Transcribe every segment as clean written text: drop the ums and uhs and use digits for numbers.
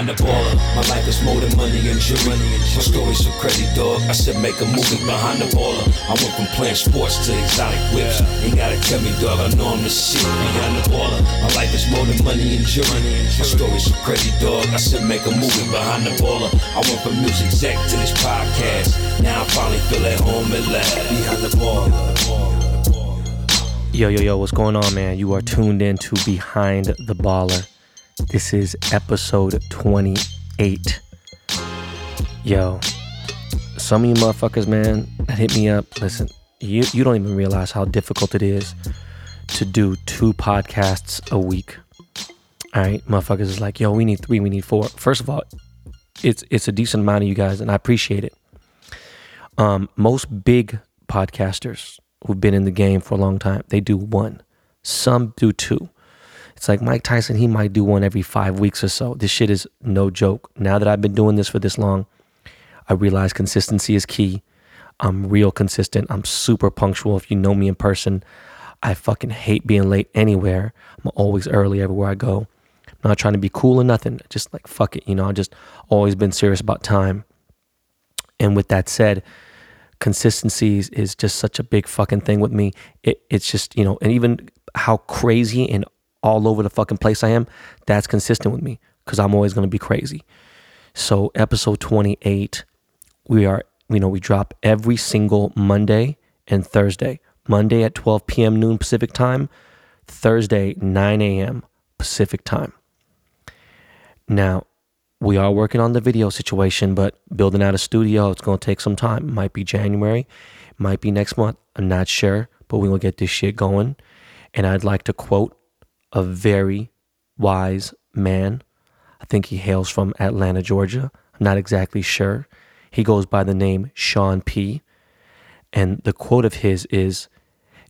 I'm the baller. My life is more than money and jewelry. My story's so crazy, dog. I said make a movie behind the baller. I went from playing sports to exotic whips. Ain't gotta tell me, dog. I know I'm the shit behind the baller. My life is more than money and jewelry. My story's so crazy, dog. I said make a movie behind the baller. I went from music exec to this podcast. Now I finally feel at home at last. Behind the baller. Yo, what's going on, man? You are tuned in to Behind the Baller. This is episode 28. Yo, some of you motherfuckers, man, that hit me up. Listen, you don't even realize how difficult it is to do 2 podcasts a week. All right, motherfuckers is like, yo, we need 3, we need 4. First of all, it's a decent amount of you guys, and I appreciate it. Most big podcasters who've been in the game for a long time, they do 1. Some do 2. It's like Mike Tyson, he might do 1 every 5 weeks or so. This shit is no joke. Now that I've been doing this for this long, I realize consistency is key. I'm real consistent. I'm super punctual. If you know me in person, I fucking hate being late anywhere. I'm always early everywhere I go. I'm not trying to be cool or nothing. Just like, fuck it. You know, I've just always been serious about time. And with that said, consistency is just such a big fucking thing with me. It's just, you know, and even how crazy and all over the fucking place I am, that's consistent with me because I'm always going to be crazy. So episode 28, we drop every single Monday and Thursday. Monday at 12 p.m. noon Pacific time, Thursday 9 a.m. Pacific time. Now, we are working on the video situation, but building out a studio, it's going to take some time. It might be January, might be next month. I'm not sure, but we're going to get this shit going. And I'd like to quote a very wise man. I think he hails from Atlanta, Georgia. I'm not exactly sure. He goes by the name Sean P. And the quote of his is,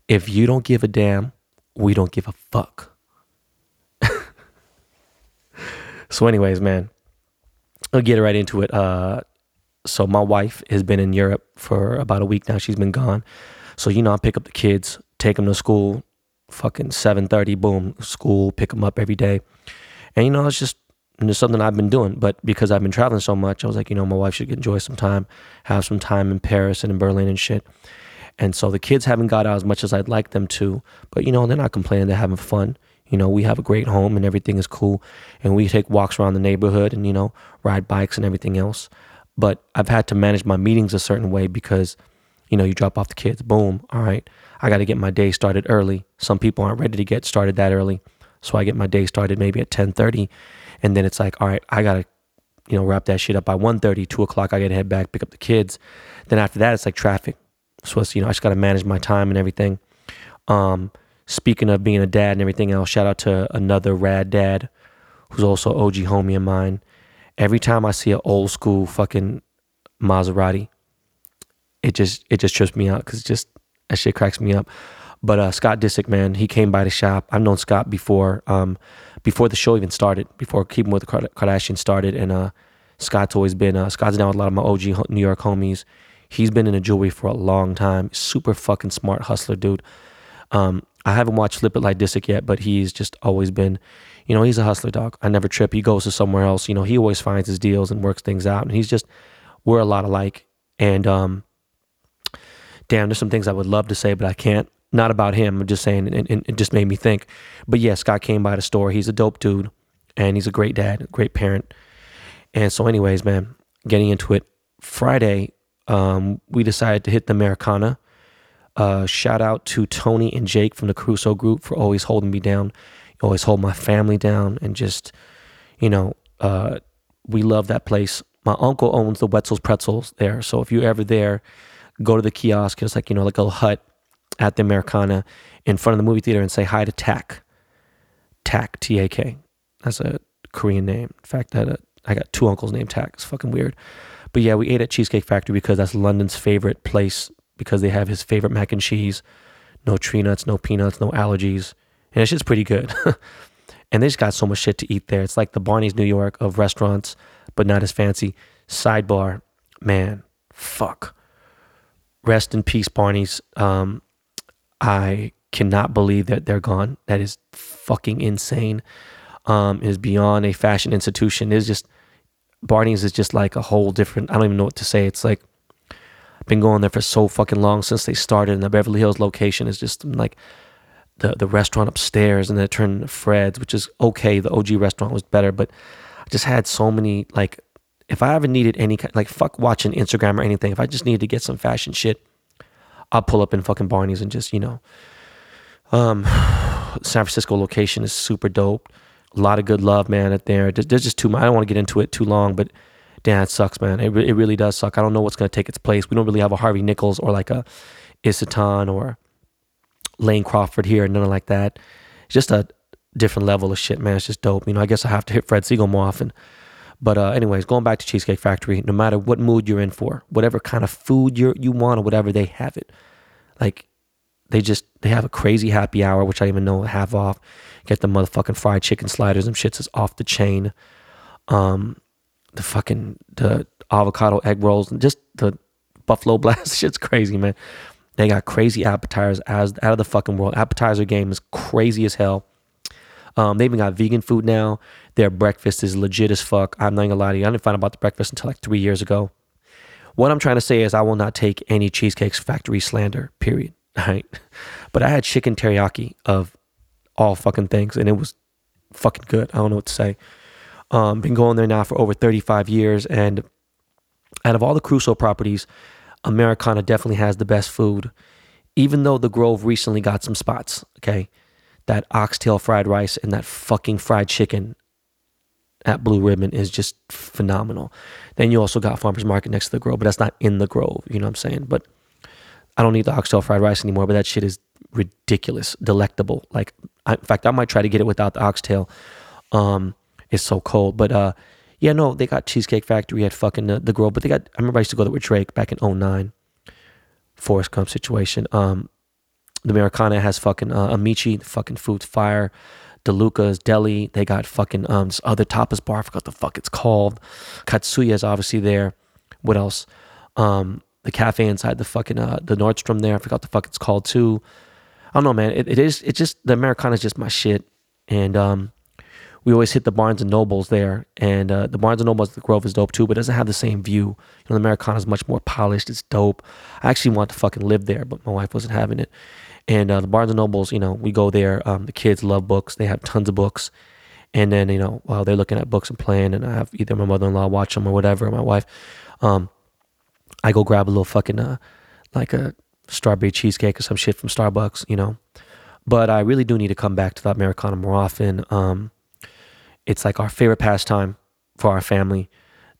"If you don't give a damn, we don't give a fuck." So anyways, man, I'll get right into it. So my wife has been in Europe for about a week now. She's been gone. So, you know, I pick up the kids, take them to school, fucking 7:30, boom, school, pick them up every day. And, you know, it's something I've been doing. But because I've been traveling so much, I was like, you know, my wife should enjoy some time, have some time in Paris and in Berlin and shit. And so the kids haven't got out as much as I'd like them to. But, you know, they're not complaining. They're having fun. You know, we have a great home and everything is cool. And we take walks around the neighborhood and, you know, ride bikes and everything else. But I've had to manage my meetings a certain way because, you know, you drop off the kids, boom, all right, I got to get my day started early. Some people aren't ready to get started that early. So I get my day started maybe at 10:30. And then it's like, all right, I got to, you know, wrap that shit up by 1:30, 2 o'clock. I got to head back, pick up the kids. Then after that, it's like traffic. So it's, you know, I just got to manage my time and everything. Speaking of being a dad and everything else, shout out to another rad dad who's also OG homie of mine. Every time I see an old school fucking Maserati, it just trips me out because that shit cracks me up. But Scott Disick, man, he came by the shop. I've known Scott before the show even started, before Keeping Up with the Kardashians started. And Scott's down with a lot of my OG New York homies. He's been in the jewelry for a long time. Super fucking smart hustler, dude. I haven't watched Flip It Like Disick yet, but he's just always been, you know, he's a hustler, dog. I never trip. He goes to somewhere else. You know, he always finds his deals and works things out. And we're a lot alike. And damn, there's some things I would love to say, but I can't. Not about him. I'm just saying, and it just made me think. But yeah, Scott came by the store. He's a dope dude, and he's a great dad, a great parent. And so anyways, man, getting into it, Friday, we decided to hit the Americana. Shout out to Tony and Jake from the Caruso Group for always holding me down, always hold my family down, and just, you know, we love that place. My uncle owns the Wetzel's Pretzels there, so if you're ever there, go to the kiosk. It's like, you know, like a little hut at the Americana in front of the movie theater and say hi to Tak. Tak, T-A-K. That's a Korean name. In fact, I got 2 uncles named Tak. It's fucking weird. But yeah, we ate at Cheesecake Factory because that's London's favorite place, because they have his favorite mac and cheese, no tree nuts, no peanuts, no allergies, and it's just pretty good. And they just got so much shit to eat there. It's like the Barney's New York of restaurants, but not as fancy. Sidebar, man, fuck. Rest in peace, Barney's. I cannot believe that they're gone. That is fucking insane. It is beyond a fashion institution. It's just Barney's is just like a whole different, I don't even know what to say. It's like, I've been going there for so fucking long since they started, and the Beverly Hills location is just like the restaurant upstairs, and then it turned into Fred's, which is okay. The OG restaurant was better, but I just had so many, like, if I ever needed any, like, fuck watching Instagram or anything, if I just needed to get some fashion shit, I'll pull up in fucking Barney's and just, you know, San Francisco location is super dope. A lot of good love, man, at there. There's just too much. I don't want to get into it too long, but damn, it sucks, man. It really does suck. I don't know what's going to take its place. We don't really have a Harvey Nichols or like a Isitan or Lane Crawford here, nothing like that. It's just a different level of shit, man. It's just dope. You know, I guess I have to hit Fred Siegel more often. But anyways, going back to Cheesecake Factory, no matter what mood you're in for, whatever kind of food you want or whatever, they have it. Like, they have a crazy happy hour, which I even know half off. Get the motherfucking fried chicken sliders and shits is off the chain. The avocado egg rolls and just the buffalo blast shit's crazy, man. They got crazy appetizers out of the fucking world. Appetizer game is crazy as hell. They even got vegan food now. Their breakfast is legit as fuck. I'm not gonna lie to you. I didn't find out about the breakfast until like 3 years ago. What I'm trying to say is I will not take any Cheesecake Factory slander, period. All right. But I had chicken teriyaki of all fucking things, and it was fucking good. I don't know what to say. Been going there now for over 35 years, and out of all the Caruso properties, Americana definitely has the best food, even though The Grove recently got some spots, okay? That oxtail fried rice and that fucking fried chicken at Blue Ribbon is just phenomenal. Then you also got Farmers Market next to The Grove, but that's not in The Grove, you know what I'm saying? But I don't need the oxtail fried rice anymore, but that shit is ridiculous, delectable. Like, in fact, I might try to get it without the oxtail. It's so cold. But yeah, no, they got Cheesecake Factory at fucking the Grove, but I remember I used to go there with Drake back in 2009, Forrest Gump situation. The Americana has fucking Amici, the fucking food's fire. DeLuca's Deli, they got fucking this other tapas bar, I forgot the fuck it's called. Katsuya is obviously there. What else? The cafe inside the fucking the Nordstrom there, I forgot the fuck it's called too. I don't know, man. It's just the Americana is just my shit, and we always hit the Barnes and Nobles there, and the Barnes and Nobles, the Grove is dope too, but it doesn't have the same view. You know, the Americana is much more polished. It's dope. I actually want to fucking live there, but my wife wasn't having it. And the Barnes and Nobles, you know, we go there. The kids love books. They have tons of books. And then, you know, while they're looking at books and playing, and I have either my mother-in-law watch them or whatever, or my wife, I go grab a little fucking, like a strawberry cheesecake or some shit from Starbucks, you know. But I really do need to come back to the Americana more often. It's like our favorite pastime for our family.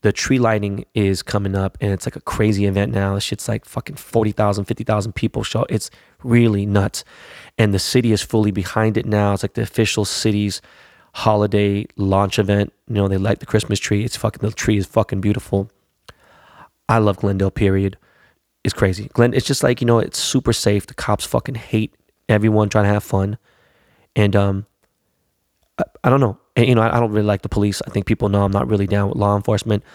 The tree lighting is coming up, and it's like a crazy event now. This shit's like fucking 40,000, 50,000 people show. It's really nuts. And the city is fully behind it now. It's like the official city's holiday launch event. You know, they light the Christmas tree. It's fucking, the tree is fucking beautiful. I love Glendale, period. It's crazy. It's just like, you know, it's super safe. The cops fucking hate everyone trying to have fun. And I don't know. And, you know, I don't really like the police. I think people know I'm not really down with law enforcement,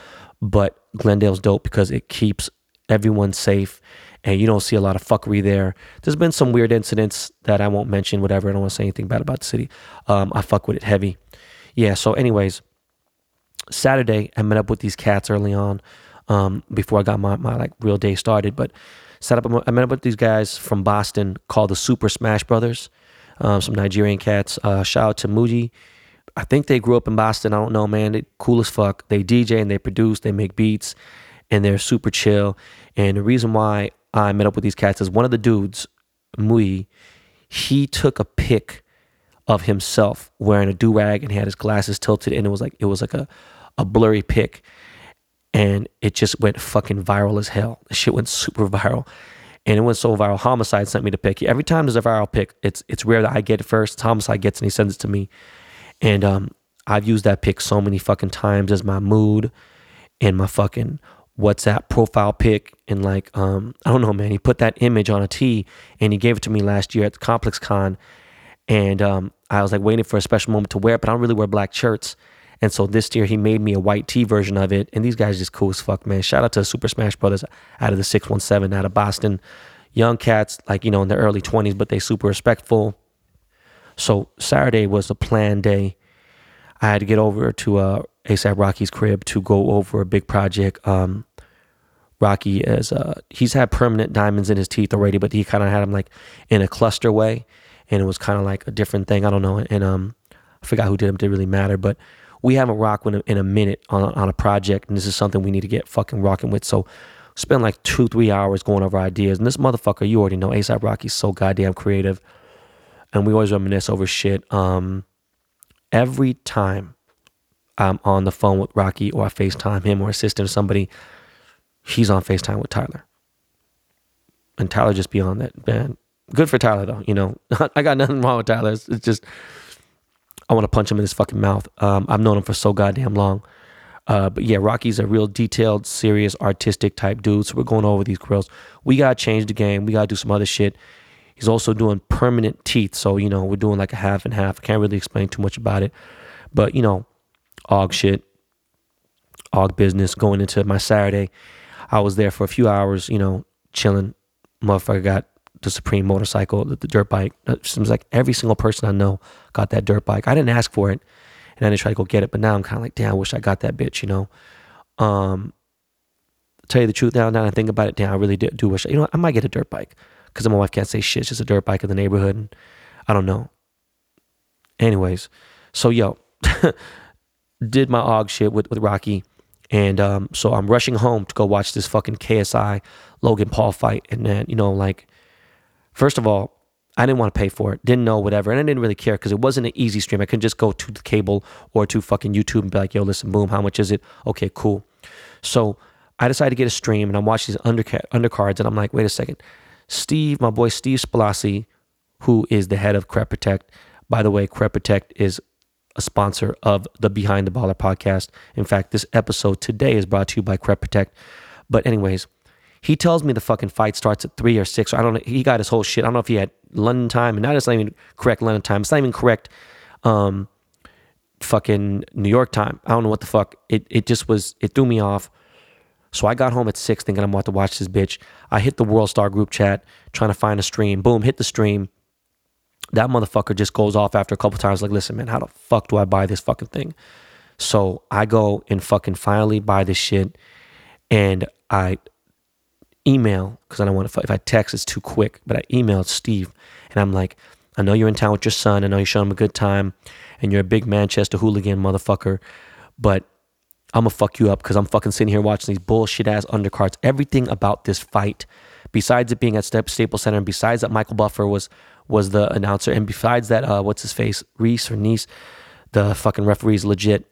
but Glendale's dope because it keeps everyone safe, and you don't see a lot of fuckery there. There's been some weird incidents that I won't mention, whatever. I don't want to say anything bad about the city. I fuck with it heavy. Yeah, so anyways, Saturday, I met up with these cats early on before I got my like real day started, but I met up with these guys from Boston called the Super Smash Brothers, some Nigerian cats. Shout out to Muji. I think they grew up in Boston. I don't know, man. They're cool as fuck. They DJ and they produce. They make beats, and they're super chill. And the reason why I met up with these cats is one of the dudes, Mui, he took a pic of himself wearing a do-rag, and he had his glasses tilted, and it was like a blurry pic, and it just went fucking viral as hell. The shit went super viral. And it went so viral, Homicide sent me the pic. Every time there's a viral pic, it's rare that I get it first. It's Homicide gets it, and he sends it to me. And I've used that pic so many fucking times as my mood and my fucking WhatsApp profile pic. And like, I don't know, man, he put that image on a tee, and he gave it to me last year at the Complex Con. And I was like waiting for a special moment to wear it, but I don't really wear black shirts. And so this year he made me a white tee version of it. And these guys are just cool as fuck, man. Shout out to Super Smash Brothers out of the 617 out of Boston. Young cats, like, you know, in their early 20s, but they super respectful. So Saturday was a planned day. I had to get over to ASAP Rocky's crib to go over a big project. Rocky is he's had permanent diamonds in his teeth already, but he kind of had them like in a cluster way, and it was kind of like a different thing. I don't know, and I forgot who did them. Didn't really matter, but we haven't rocked in a minute on a project, and this is something we need to get fucking rocking with. So spend like 2-3 hours going over ideas, and this motherfucker, you already know, ASAP Rocky's so goddamn creative, and we always reminisce over shit. Every time I'm on the phone with Rocky, or I FaceTime him or assistant or somebody, he's on FaceTime with Tyler. And Tyler just be on that, man. Good for Tyler, though, you know. I got nothing wrong with Tyler. It's just, I want to punch him in his fucking mouth. I've known him for so goddamn long. But yeah, Rocky's a real detailed, serious, artistic type dude. So we're going over these grills. We got to change the game. We got to do some other shit. He's also doing permanent teeth. So, you know, we're doing like a half and half. I can't really explain too much about it. But, you know, og shit, og business. Going into my Saturday, I was there for a few hours, you know, chilling. Motherfucker got the Supreme motorcycle, the dirt bike. It seems like every single person I know got that dirt bike. I didn't ask for it, and I didn't try to go get it, but now I'm kind of like, damn, I wish I got that bitch, you know. Tell you the truth, now that I think about it, damn, I really do wish, you know what, I might get a dirt bike, because my wife can't say shit. It's just a dirt bike in the neighborhood, and I don't know. Anyways, so yo, did my og shit with Rocky, and so I'm rushing home to go watch this fucking KSI Logan Paul fight. And then, you know, like, first of all, I didn't want to pay for it, didn't know, whatever, and I didn't really care because it wasn't an easy stream. I couldn't just go to the cable or to fucking YouTube and be like, yo, listen, boom, how much is it? Okay, cool. So I decided to get a stream, and I'm watching these undercards, and I'm like, wait a second, Steve, my boy Steve Spalasi, who is the head of Crep Protect, by the way, Crep Protect is a sponsor of the Behind the Baller podcast. In fact, this episode today is brought to you by Crep Protect. But anyways, he tells me the fucking fight starts at 3 or 6. I don't know. He got his whole shit. I don't know if he had London time, and now it's not even correct London time. It's not even correct fucking New York time. I don't know what the fuck. It just was, it threw me off. So I got home at 6 thinking I'm about to watch this bitch. I hit the World Star group chat trying to find a stream. Boom, hit the stream. That motherfucker just goes off after a couple times, like, listen, man, how the fuck do I buy this fucking thing? So I go and fucking finally buy this shit, and I email, because I don't want to, if I text, it's too quick, but I emailed Steve, and I'm like, I know you're in town with your son, I know you're showing him a good time, and you're a big Manchester hooligan motherfucker, but I'm gonna fuck you up, because I'm fucking sitting here watching these bullshit ass undercards. Everything about this fight, besides it being at Staples Center, and besides that Michael Buffer was the announcer, and besides that, what's his face, Reese or Nice, the fucking referee's legit.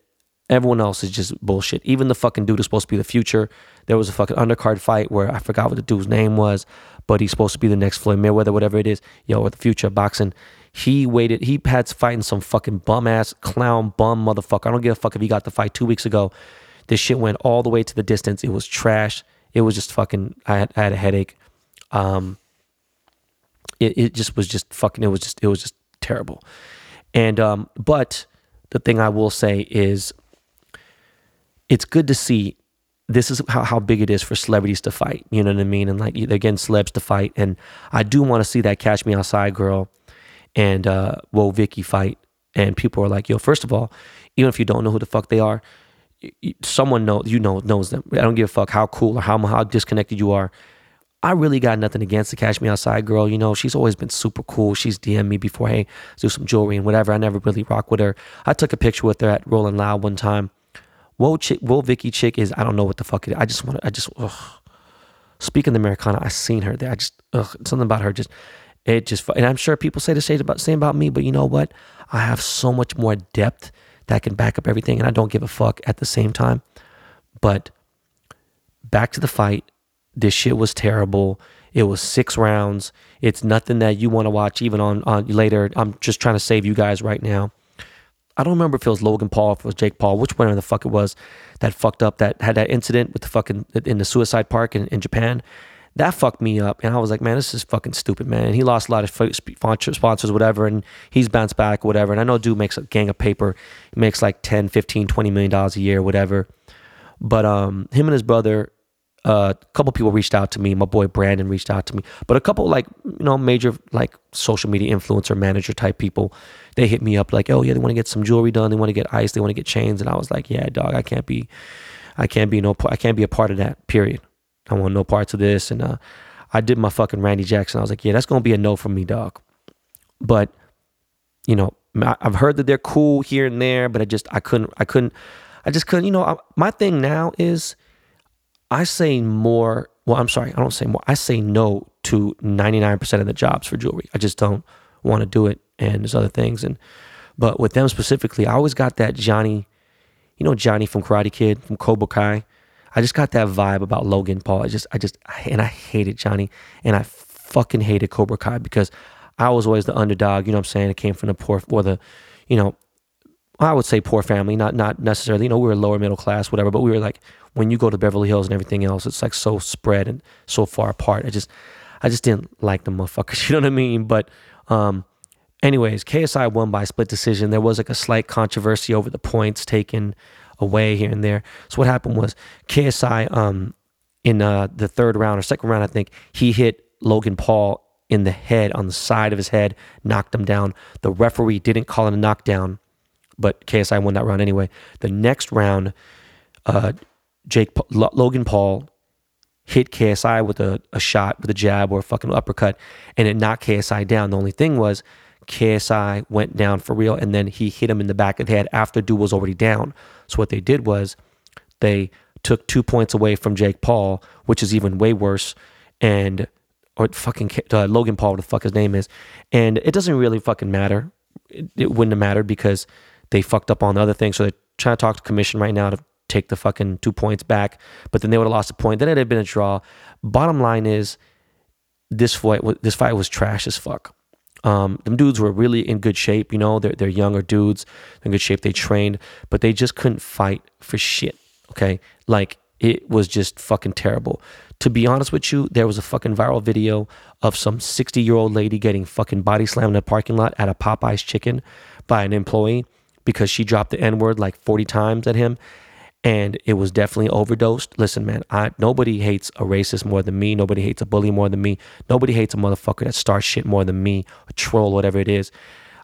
Everyone else is just bullshit. Even the fucking dude is supposed to be the future. There was a fucking undercard fight where I forgot what the dude's name was, but he's supposed to be the next Floyd Mayweather, whatever it is, yo, or the future of boxing. He waited. He had fighting some fucking bum ass clown bum motherfucker. I don't give a fuck if he got the fight 2 weeks ago. This shit went all the way to the distance. It was trash. It was just fucking. I had a headache. It just was just fucking. It was just terrible. And but the thing I will say is, it's good to see this is how big it is for celebrities to fight. You know what I mean? And like, they're getting celebs to fight. And I do want to see that Catch Me Outside girl and Whoa Vicky fight. And people are like, yo, first of all, even if you don't know who the fuck they are, someone knows them. I don't give a fuck how cool or how disconnected you are. I really got nothing against the Catch Me Outside girl. You know, she's always been super cool. She's DM'd me before, hey, let's do some jewelry and whatever. I never really rock with her. I took a picture with her at Rolling Loud one time. Whoa Vicky chick is, I don't know what the fuck it is. I just, ugh. Speaking of Americana, I seen her there. I just, ugh, something about her just, it just, and I'm sure people say the same about me, but you know what? I have so much more depth that I can back up everything, and I don't give a fuck at the same time. But back to the fight, this shit was terrible. It was 6 rounds. It's nothing that you want to watch even on later. I'm just trying to save you guys right now. I don't remember if it was Logan Paul, if it was Jake Paul, which one of the fuck it was that fucked up, that had that incident with the fucking, in the suicide park in Japan. That fucked me up. And I was like, man, this is fucking stupid, man. And he lost a lot of sponsors, whatever, and he's bounced back, whatever. And I know dude makes a gang of paper. He makes like $10, $15, $20 million a year, whatever. But him and his brother, a couple people reached out to me. My boy Brandon reached out to me, but a couple like, you know, major like social media influencer manager type people, they hit me up like, oh yeah, they want to get some jewelry done, they want to get ice, they want to get chains, and I was like, yeah, dog, I can't be a part of that. Period. I want no parts of this. And I did my fucking Randy Jackson. I was like, yeah, that's gonna be a no for me, dog. But you know, I've heard that they're cool here and there, but I just couldn't. You know, my thing now is, I say more. Well, I'm sorry, I don't say more. I say no to 99% of the jobs for jewelry. I just don't want to do it, and there's other things. But with them specifically, I always got that Johnny, you know, Johnny from Karate Kid, from Cobra Kai. I just got that vibe about Logan Paul. I hated Johnny, and I fucking hated Cobra Kai because I was always the underdog. You know what I'm saying? It came from the poor, or the, you know, I would say poor family, not necessarily, you know, we were lower middle class, whatever, but we were like, when you go to Beverly Hills and everything else, it's like so spread and so far apart. I just didn't like the motherfuckers, you know what I mean? But anyways, KSI won by split decision. There was like a slight controversy over the points taken away here and there. So what happened was KSI in the third round or second round, I think, he hit Logan Paul in the head, on the side of his head, knocked him down. The referee didn't call it a knockdown, but KSI won that round anyway. The next round, Logan Paul hit KSI with a shot, with a jab or a fucking uppercut, and it knocked KSI down. The only thing was KSI went down for real, and then he hit him in the back of the head after dude was already down. So what they did was they took 2 points away from Jake Paul, which is even way worse, and or fucking Logan Paul, what the fuck his name is. And it doesn't really fucking matter. It wouldn't have mattered because they fucked up on the other thing. So they're trying to talk to commission right now to take the fucking 2 points back, but then they would have lost a point. Then it'd have been a draw. Bottom line is, this fight was trash as fuck. Them dudes were really in good shape, you know, they're younger dudes, in good shape, they trained, but they just couldn't fight for shit, okay? Like, it was just fucking terrible. To be honest with you, there was a fucking viral video of some 60-year-old lady getting fucking body slammed in a parking lot at a Popeyes chicken by an employee because she dropped the N-word like 40 times at him, and it was definitely overdosed. Listen, man, nobody hates a racist more than me. Nobody hates a bully more than me. Nobody hates a motherfucker that starts shit more than me, a troll, whatever it is.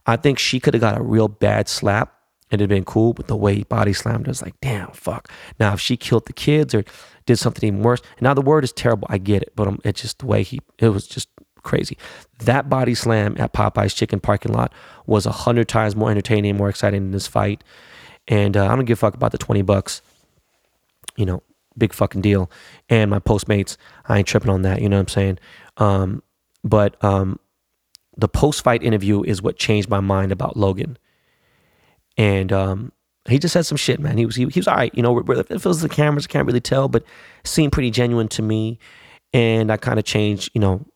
I think she could have got a real bad slap and it'd been cool, but the way he body slammed her, was like, damn, fuck. Now, if she killed the kids or did something even worse, and now the word is terrible, I get it, but it's just the way it was just crazy. That body slam at Popeye's chicken parking lot was 100 times more entertaining, more exciting than this fight. And I don't give a fuck about the $20, you know, big fucking deal. And my Postmates, I ain't tripping on that, you know what I'm saying? But the post-fight interview is what changed my mind about Logan. And he just said some shit, man. He was all right. You know, if it was the cameras, I can't really tell, but it seemed pretty genuine to me. And I kind of changed, you know,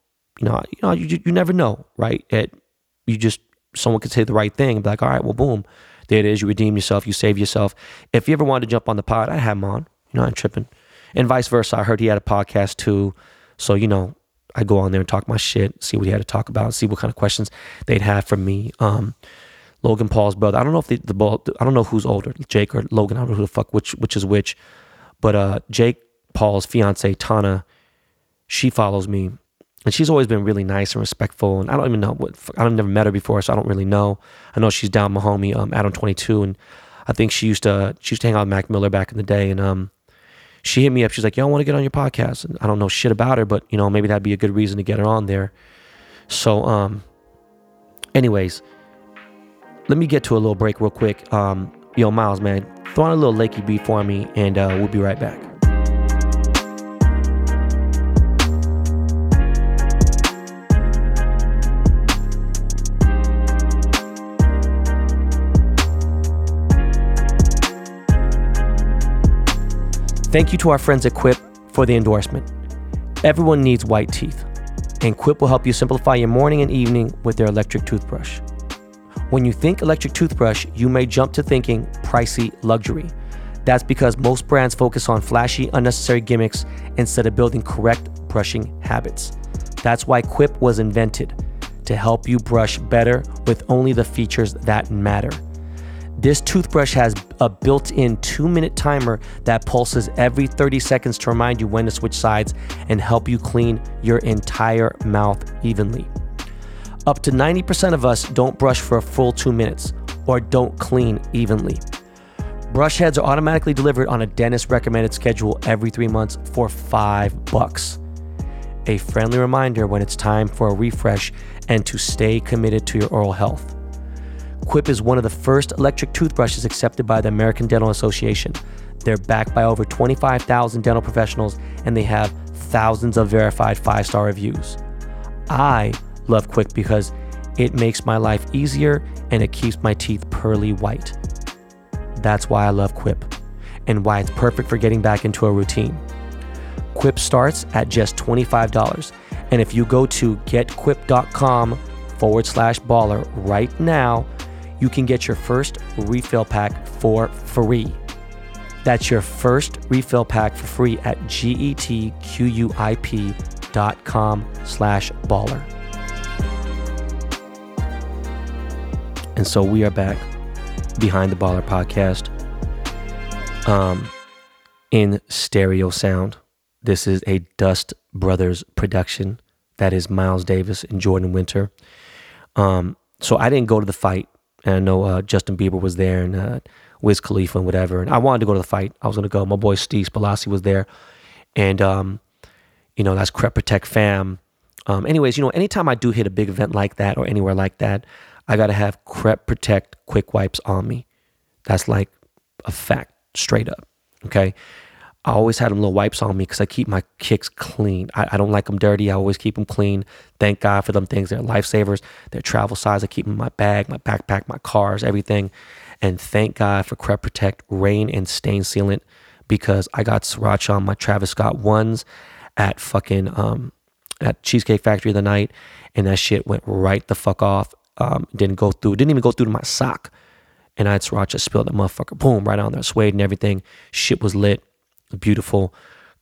you never know, right? Someone could say the right thing and be like, all right, well, boom. There it is. You redeem yourself. You save yourself. If you ever wanted to jump on the pod, I'd have him on. You know, I'm tripping. And vice versa. I heard he had a podcast too. So, you know, I'd go on there and talk my shit, see what he had to talk about, see what kind of questions they'd have for me. Logan Paul's brother. I don't know if I don't know who's older, Jake or Logan. I don't know who the fuck which is which. But Jake Paul's fiance Tana, she follows me, and she's always been really nice and respectful. And I don't even know I've never met her before, so I don't really know. I know she's down my homie Adam 22, and I think she used to hang out with Mac Miller back in the day. And she hit me up. She's like, "Yo, I want to get on your podcast." And I don't know shit about her, but you know, maybe that'd be a good reason to get her on there. So, anyways. Let me get to a little break real quick. Yo, Miles, man, throw on a little Lakey beat for me, and we'll be right back. Thank you to our friends at Quip for the endorsement. Everyone needs white teeth, and Quip will help you simplify your morning and evening with their electric toothbrush. When you think electric toothbrush, you may jump to thinking pricey luxury. That's because most brands focus on flashy, unnecessary gimmicks instead of building correct brushing habits. That's why Quip was invented, to help you brush better with only the features that matter. This toothbrush has a built-in 2-minute timer that pulses every 30 seconds to remind you when to switch sides and help you clean your entire mouth evenly. Up to 90% of us don't brush for a full 2 minutes or don't clean evenly. Brush heads are automatically delivered on a dentist recommended schedule every 3 months for $5. A friendly reminder when it's time for a refresh and to stay committed to your oral health. Quip is one of the first electric toothbrushes accepted by the American Dental Association. They're backed by over 25,000 dental professionals and they have thousands of verified 5-star reviews. I love Quip because it makes my life easier and it keeps my teeth pearly white. That's why I love Quip and why it's perfect for getting back into a routine. Quip starts at just $25. And if you go to getquip.com/baller right now, you can get your first refill pack for free. That's your first refill pack for free at getquip.com/baller. And so we are back, Behind the Baller Podcast, in stereo sound. This is a Dust Brothers production. That is Miles Davis and Jordan Winter. So I didn't go to the fight. And I know Justin Bieber was there and Wiz Khalifa and whatever. And I wanted to go to the fight. I was going to go. My boy Steve Spalasi was there. And, you know, that's Crep Protect fam. Anyways, you know, anytime I do hit a big event like that or anywhere like that, I got to have Crep Protect quick wipes on me. That's like a fact, straight up, okay? I always had them little wipes on me because I keep my kicks clean. I don't like them dirty. I always keep them clean. Thank God for them things. They're lifesavers. They're travel size. I keep them in my bag, my backpack, my cars, everything. And thank God for Crep Protect rain and stain sealant because I got sriracha on my Travis Scott ones at fucking at Cheesecake Factory the night, and that shit went right the fuck off. Didn't go through. Didn't even go through to my sock. And I had sriracha spilled that motherfucker. Boom, right on there. Suede and everything. Shit was lit. Beautiful.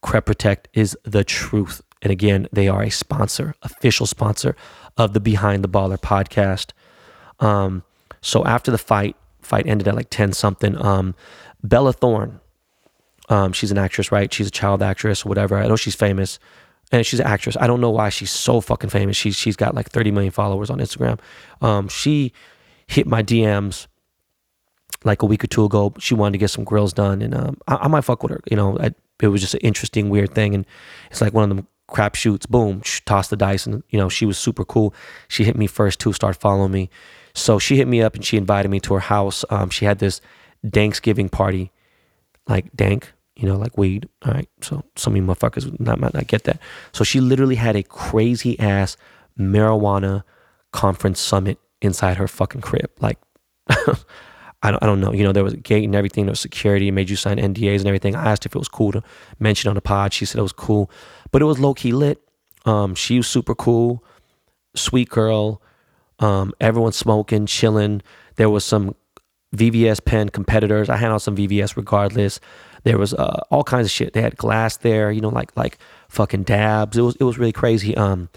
Crep Protect is the truth. And again, they are a sponsor, official sponsor of the Behind the Baller podcast. So after the fight ended at like 10 something. Bella Thorne, she's an actress, right? She's a child actress or whatever. I know she's famous and she's an actress. I don't know why she's so fucking famous. She's got like 30 million followers on Instagram. She hit my DMs like a week or two ago. She wanted to get some grills done, and I might fuck with her. You know, it was just an interesting, weird thing, and it's like one of them crap shoots. Boom, toss the dice, and you know, she was super cool. She hit me first too, started following me, so she hit me up and she invited me to her house. She had this Thanksgiving party, like dank, you know, like weed. All right, so some of you motherfuckers might not get that. So she literally had a crazy ass marijuana conference summit inside her fucking crib, like. I don't know. You know, there was a gate and everything. There was security. It made you sign NDAs and everything. I asked if it was cool to mention on the pod. She said it was cool. But it was low-key lit. She was super cool. Sweet girl. Everyone smoking, chilling. There was some VVS pen competitors. I had on some VVS regardless. There was all kinds of shit. They had glass there, you know, like fucking dabs. It was really crazy. My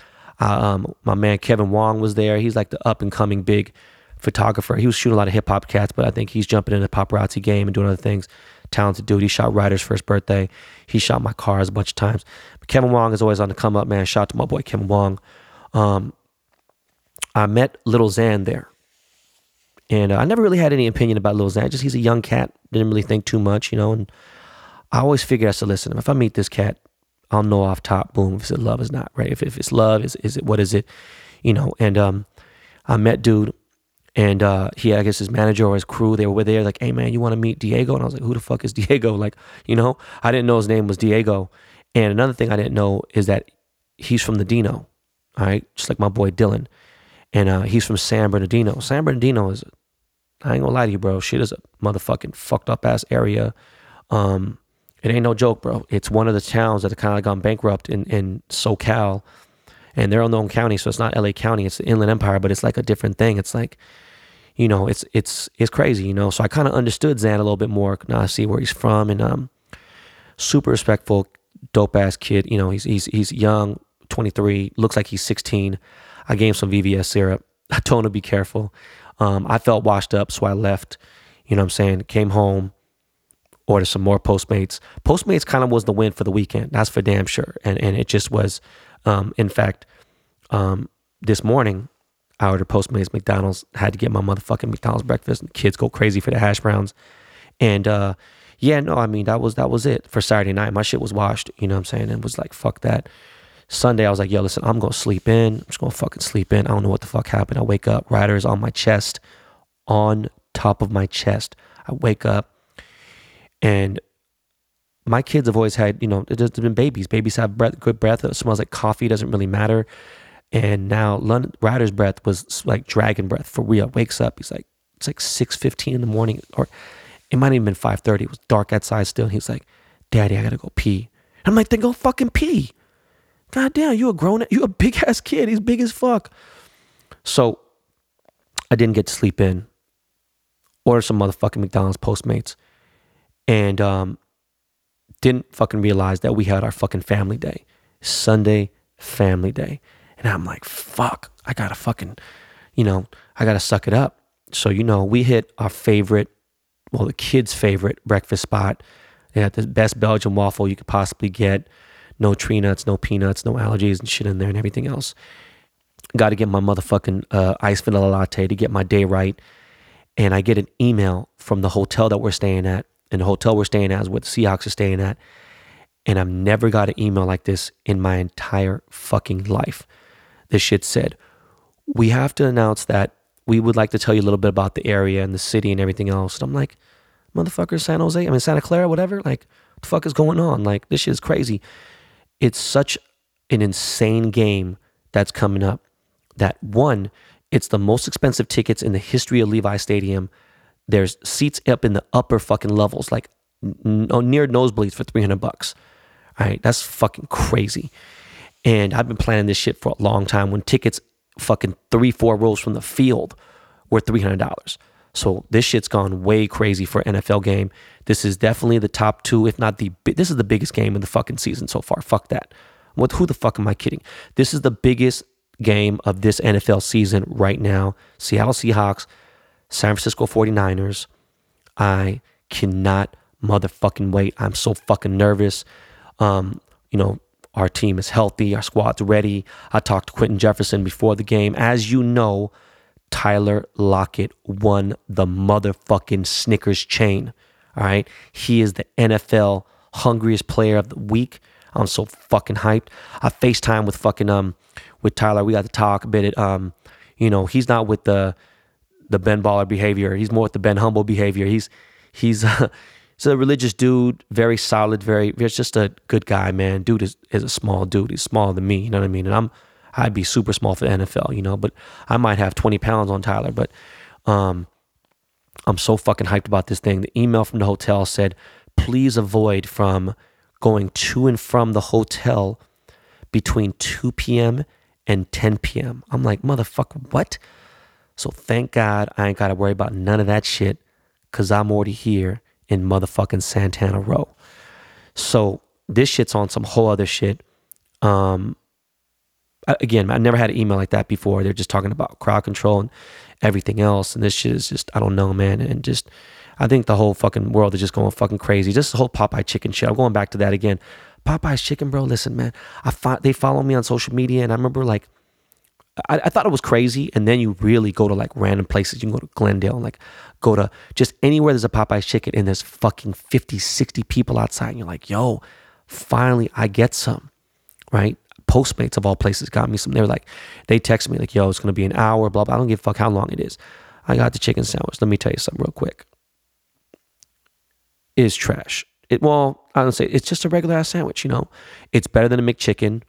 man Kevin Wong was there. He's like the up-and-coming big photographer. He was shooting a lot of hip-hop cats, but I think he's jumping into the paparazzi game and doing other things. Talented dude. He shot Ryder's first birthday. He shot my cars a bunch of times. But Kevin Wong is always on the come up, man. Shout out to my boy Kevin Wong. I met Lil Xan there, and I never really had any opinion about Lil Xan. Just he's a young cat, didn't really think too much, you know. And I always figured, I said, listen, if I meet this cat, I'll know off top, boom, if it's love, it's not, right? If it's love, is it, what is it, you know? And I met dude. And he, I guess his manager or his crew, they were there like, hey man, you want to meet Diego? And I was like, who the fuck is Diego? Like, you know, I didn't know his name was Diego. And another thing I didn't know is that he's from the Dino, all right? Just like my boy Dylan. And he's from San Bernardino. San Bernardino is, I ain't gonna lie to you, bro, shit is a motherfucking fucked up ass area. It ain't no joke, bro. It's one of the towns that have kind of gone bankrupt in SoCal. And they're on their own county, so it's not LA County, it's the Inland Empire, but it's like a different thing. It's like, you know, it's crazy, you know. So I kind of understood Xan a little bit more. Now I see where he's from, and super respectful, dope ass kid. You know, he's young, 23, looks like he's 16. I gave him some VVS syrup. I told him to be careful. I felt washed up, so I left. You know what I'm saying? Came home, ordered some more Postmates. Postmates kind of was the win for the weekend. That's for damn sure. And it just was, in fact, this morning, I ordered Postmates, McDonald's, had to get my motherfucking McDonald's breakfast. And kids go crazy for the hash browns. And yeah, no, I mean, that was it for Saturday night. My shit was washed, you know what I'm saying? And was like, fuck that. Sunday, I was like, yo, listen, I'm going to sleep in. I'm just going to fucking sleep in. I don't know what the fuck happened. I wake up, rider is on my chest, on top of my chest. I wake up, and my kids have always had, you know, there's been babies. Babies have breath, good breath. It smells like coffee. Doesn't really matter. And now London, Ryder's breath was like dragon breath for real. Wakes up. He's like, it's like 6:15 in the morning, or it might have even been 5:30. It was dark outside still. And he's like, Daddy, I gotta go pee. And I'm like, then go fucking pee. God damn, you a grown, you a big ass kid. He's big as fuck. So I didn't get to sleep in. Ordered some motherfucking McDonald's, Postmates, and didn't fucking realize that we had our fucking family day, Sunday family day. And I'm like, fuck, I gotta fucking, you know, I gotta suck it up. So, you know, we hit our favorite, well, the kids' favorite breakfast spot. They had the best Belgian waffle you could possibly get. No tree nuts, no peanuts, no allergies and shit in there and everything else. Got to get my motherfucking iced vanilla latte to get my day right. And I get an email from the hotel that we're staying at. And the hotel we're staying at is where the Seahawks are staying at. And I've never got an email like this in my entire fucking life. This shit said, we have to announce that we would like to tell you a little bit about the area and the city and everything else. And I'm like, motherfucker, San Jose, I mean, Santa Clara, whatever. Like, what the fuck is going on? Like, this shit is crazy. It's such an insane game that's coming up that, one, it's the most expensive tickets in the history of Levi Stadium. There's seats up in the upper fucking levels, like near nosebleeds for $300. All right, that's fucking crazy. And I've been planning this shit for a long time when tickets fucking 3-4 rows from the field were $300. So this shit's gone way crazy for an NFL game. This is definitely the top two, if not the, this is the biggest game in the fucking season so far. Fuck that. What? Who the fuck am I kidding? This is the biggest game of this NFL season right now. Seattle Seahawks, San Francisco 49ers. I cannot motherfucking wait. I'm so fucking nervous. You know, our team is healthy. Our squad's ready. I talked to Quentin Jefferson before the game. As you know, Tyler Lockett won the motherfucking Snickers chain. All right? He is the NFL hungriest player of the week. I'm so fucking hyped. I FaceTime with fucking, with Tyler. We got to talk a bit. You know, he's not with the Ben Baller behavior. He's more with the Ben Humble behavior. He's a religious dude, very solid, very just a good guy, man. Dude is a small dude. He's smaller than me, you know what I mean? And I'd be super small for the NFL, you know, but I might have 20 pounds on Tyler. But I'm so fucking hyped about this thing. The email from the hotel said, please avoid from going to and from the hotel between 2 p.m. and 10 p.m. I'm like, motherfucker, what? So thank God I ain't got to worry about none of that shit because I'm already here in motherfucking Santana Row. So this shit's on some whole other shit. Again, I never had an email like that before. They're just talking about crowd control and everything else. And this shit is just, I don't know, man. And just, I think the whole fucking world is just going fucking crazy. Just the whole Popeye chicken shit. I'm going back to that again. Popeye's chicken, bro. Listen, man, they follow me on social media. And I remember like, I thought it was crazy. And then you really go to like random places. You can go to Glendale and like go to just anywhere there's a Popeye's chicken and there's fucking 50, 60 people outside. And you're like, yo, finally I get some, right? Postmates of all places got me some. They were like, they texted me like, yo, it's going to be an hour, blah, blah. I don't give a fuck how long it is. I got the chicken sandwich. Let me tell you something real quick. It is trash. Well, I don't say it's just a regular ass sandwich, you know. It's better than a McChicken.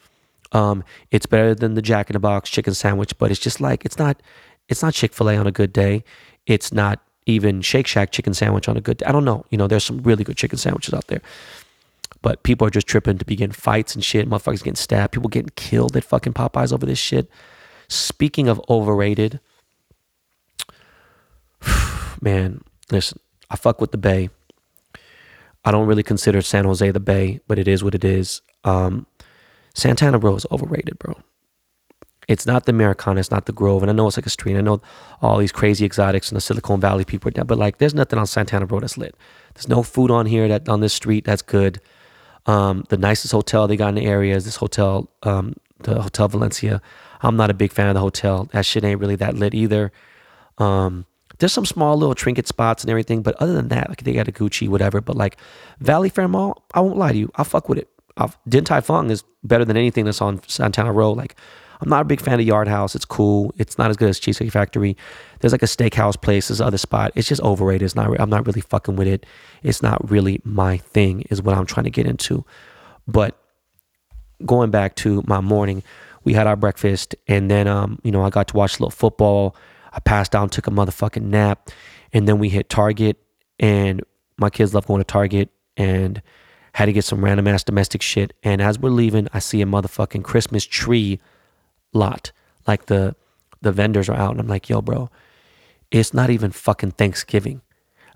It's better than the Jack in the Box chicken sandwich, but it's just like, it's not Chick-fil-A on a good day. It's not even Shake Shack chicken sandwich on a good day. I don't know. You know, there's some really good chicken sandwiches out there, but people are just tripping to be getting fights and shit. Motherfuckers getting stabbed. People getting killed at fucking Popeyes over this shit. Speaking of overrated, man, listen, I fuck with the Bay. I don't really consider San Jose the Bay, but it is what it is. Santana Row is overrated, bro. It's not the Americana, it's not the Grove, and I know it's like a street. I know all these crazy exotics and the Silicon Valley people are down, but like, there's nothing on Santana Row that's lit. There's no food on here that on this street that's good. The nicest hotel they got in the area is this hotel, the Hotel Valencia. I'm not a big fan of the hotel. That shit ain't really that lit either. There's some small little trinket spots and everything, but other than that, like they got a Gucci, whatever. But like Valley Fair Mall, I won't lie to you, I fuck with it. Din Tai Fung is better than anything that's on Santana Row. Like, I'm not a big fan of Yard House. It's cool. It's not as good as Cheesecake Factory. There's like a steakhouse place. There's other spot. It's just overrated. It's not. I'm not really fucking with it. It's not really my thing is what I'm trying to get into. But going back to my morning, we had our breakfast, and then you know, I got to watch a little football. I passed out, took a motherfucking nap, and then we hit Target, and my kids love going to Target, and had to get some random ass domestic shit. And as we're leaving, I see a motherfucking Christmas tree lot. Like the vendors are out, and I'm like, yo bro, it's not even fucking Thanksgiving.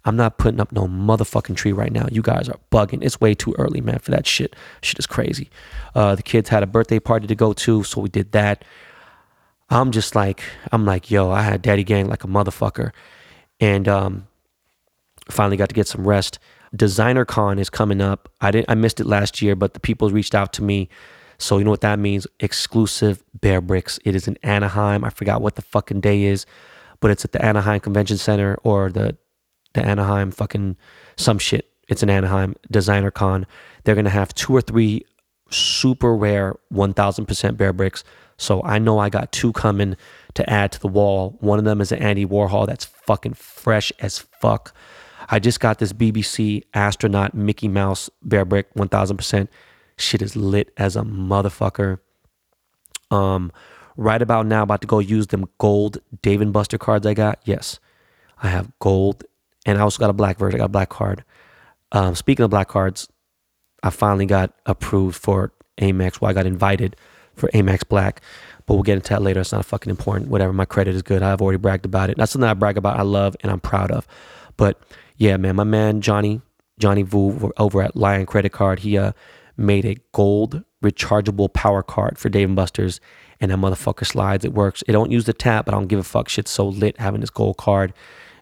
I'm not putting up no motherfucking tree right now. You guys are bugging. It's way too early, man, for that shit. Shit is crazy. The kids had a birthday party to go to, so we did that. I'm like, yo, I had daddy gang like a motherfucker. And finally got to get some rest. Designer Con is coming up. I missed it last year, but the people reached out to me. So you know what that means? Exclusive Bear Bricks. It is in Anaheim. I forgot what the fucking day is, but it's at the Anaheim Convention Center or the Anaheim fucking some shit. It's in Anaheim, Designer Con. They're going to have 2 or 3 super rare 1000% Bear Bricks. So I know I got 2 coming to add to the wall. One of them is an Andy Warhol that's fucking fresh as fuck. I just got this BBC astronaut Mickey Mouse Bear Brick 1000%. Shit is lit as a motherfucker. Right about now, about to go use them gold Dave & Buster cards I got. Yes, I have gold, and I also got a black version. I got a black card. Speaking of black cards, I finally got approved for Amex. Well, I got invited for Amex Black, but we'll get into that later. It's not fucking important. Whatever, my credit is good. I've already bragged about it. That's something I brag about, I love, and I'm proud of. But yeah, man, my man Johnny Vu over at Lion Credit Card, he made a gold rechargeable power card for Dave & Buster's, and that motherfucker slides. It works. It don't use the tap, but I don't give a fuck. Shit's so lit. Having this gold card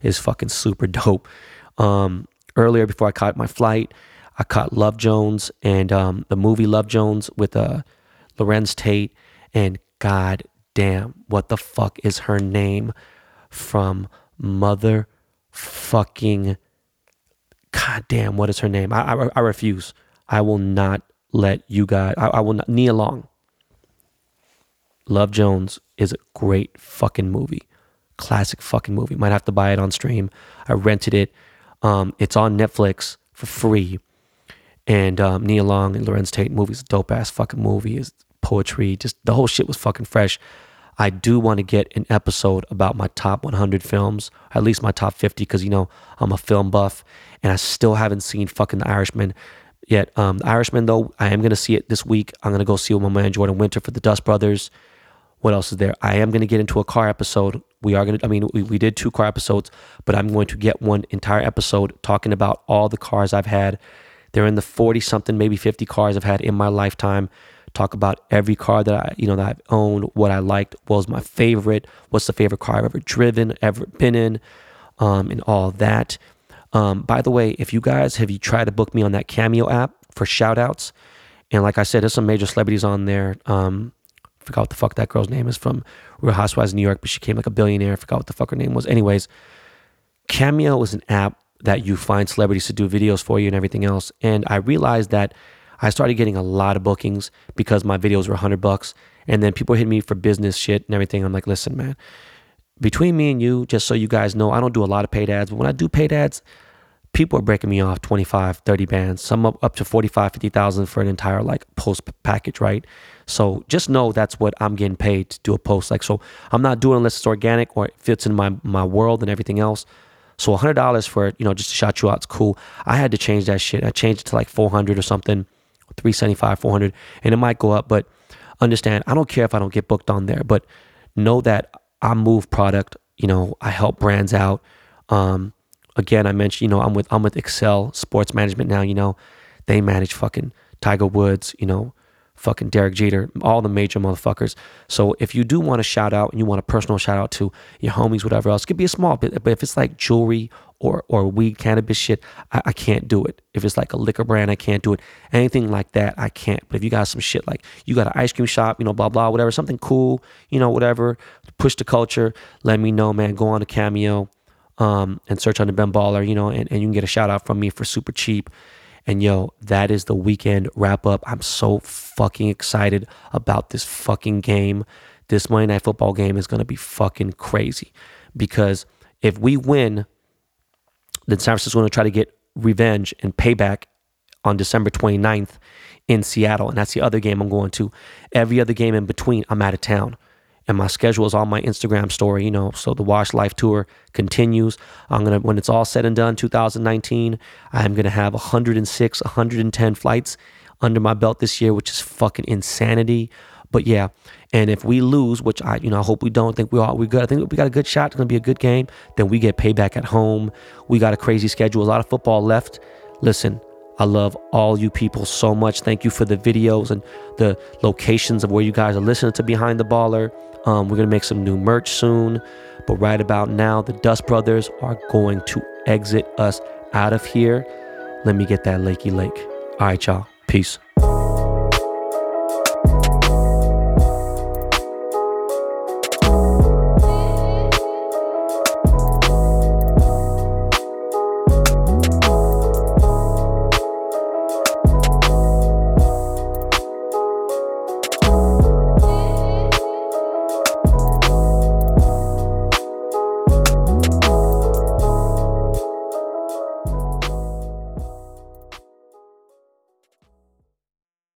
is fucking super dope. Earlier, before I caught my flight, I caught Love Jones and the movie Love Jones with Lorenz Tate and god damn, what the fuck is her name from motherfucking god damn, what is her name? I refuse. I will not let you guys. I will not. Nia Long. Love Jones is a great fucking movie. Classic fucking movie. Might have to buy it on stream. I rented it. It's on Netflix for free. And Nia Long and Lorenz Tate movies. Dope ass fucking movie. Is poetry. Just the whole shit was fucking fresh. I do want to get an episode about my top 100 films, at least my top 50, because you know I'm a film buff, and I still haven't seen fucking The Irishman yet. The Irishman, though, I am going to see it this week. I'm going to go see it with my man Jordan Winter for the Dust Brothers. What else is there? I am going to get into a car episode. We did 2 car episodes, but I'm going to get one entire episode talking about all the cars I've had. They're in the 40-something, maybe 50 cars I've had in my lifetime. Talk about every car that I've owned, what I liked, what was my favorite, what's the favorite car I've ever driven, ever been in, and all that. By the way, if you guys have you tried to book me on that Cameo app for shout outs, and like I said, there's some major celebrities on there. I forgot what the fuck that girl's name is from Real Housewives of New York, but she came like a billionaire. I forgot what the fuck her name was. Anyways, Cameo is an app that you find celebrities to do videos for you and everything else. And I realized that I started getting a lot of bookings because my videos were $100, and then people hit me for business shit and everything. I'm like, listen, man, between me and you, just so you guys know, I don't do a lot of paid ads, but when I do paid ads, people are breaking me off 25, 30 bands, some up to 45, 50,000 for an entire like post package, right? So just know that's what I'm getting paid to do a post. Like, so I'm not doing it unless it's organic or it fits in my world and everything else. So $100 for, you know, just to shout you out, it's cool. I had to change that shit. I changed it to like 400 or something. 375, 400, and it might go up, but understand, I don't care if I don't get booked on there, but know that I move product, you know, I help brands out. Again, I mentioned, you know, I'm with Excel Sports Management now, you know, they manage fucking Tiger Woods, you know, fucking Derek Jeter, all the major motherfuckers. So if you do want a shout out and you want a personal shout out to your homies, whatever else, it could be a small bit, but if it's like jewelry or weed, cannabis shit, I can't do it. If it's like a liquor brand, I can't do it. Anything like that, I can't. But if you got some shit like you got an ice cream shop, you know, blah, blah, whatever, something cool, you know, whatever, push the culture, let me know, man. Go on to Cameo and search under Ben Baller, you know, and you can get a shout out from me for super cheap. And yo, that is the weekend wrap up. I'm so fucking excited about this fucking game. This Monday Night Football game is going to be fucking crazy, because if we win, then San Francisco is going to try to get revenge and payback on December 29th in Seattle. And that's the other game I'm going to. Every other game in between, I'm out of town. And my schedule is on my Instagram story, you know, so the Wash Life Tour continues. I'm going to, when it's all said and done, 2019, I'm going to have 106, 110 flights under my belt this year, which is fucking insanity. But yeah, and if we lose, which I, you know, I hope we don't, think we're good. I think we got a good shot. It's going to be a good game. Then we get payback at home. We got a crazy schedule. A lot of football left. Listen, I love all you people so much. Thank you for the videos and the locations of where you guys are listening to Behind the Baller. We're going to make some new merch soon, but right about now, the Dust Brothers are going to exit us out of here. Let me get that Lakey Lake. All right, y'all. Peace.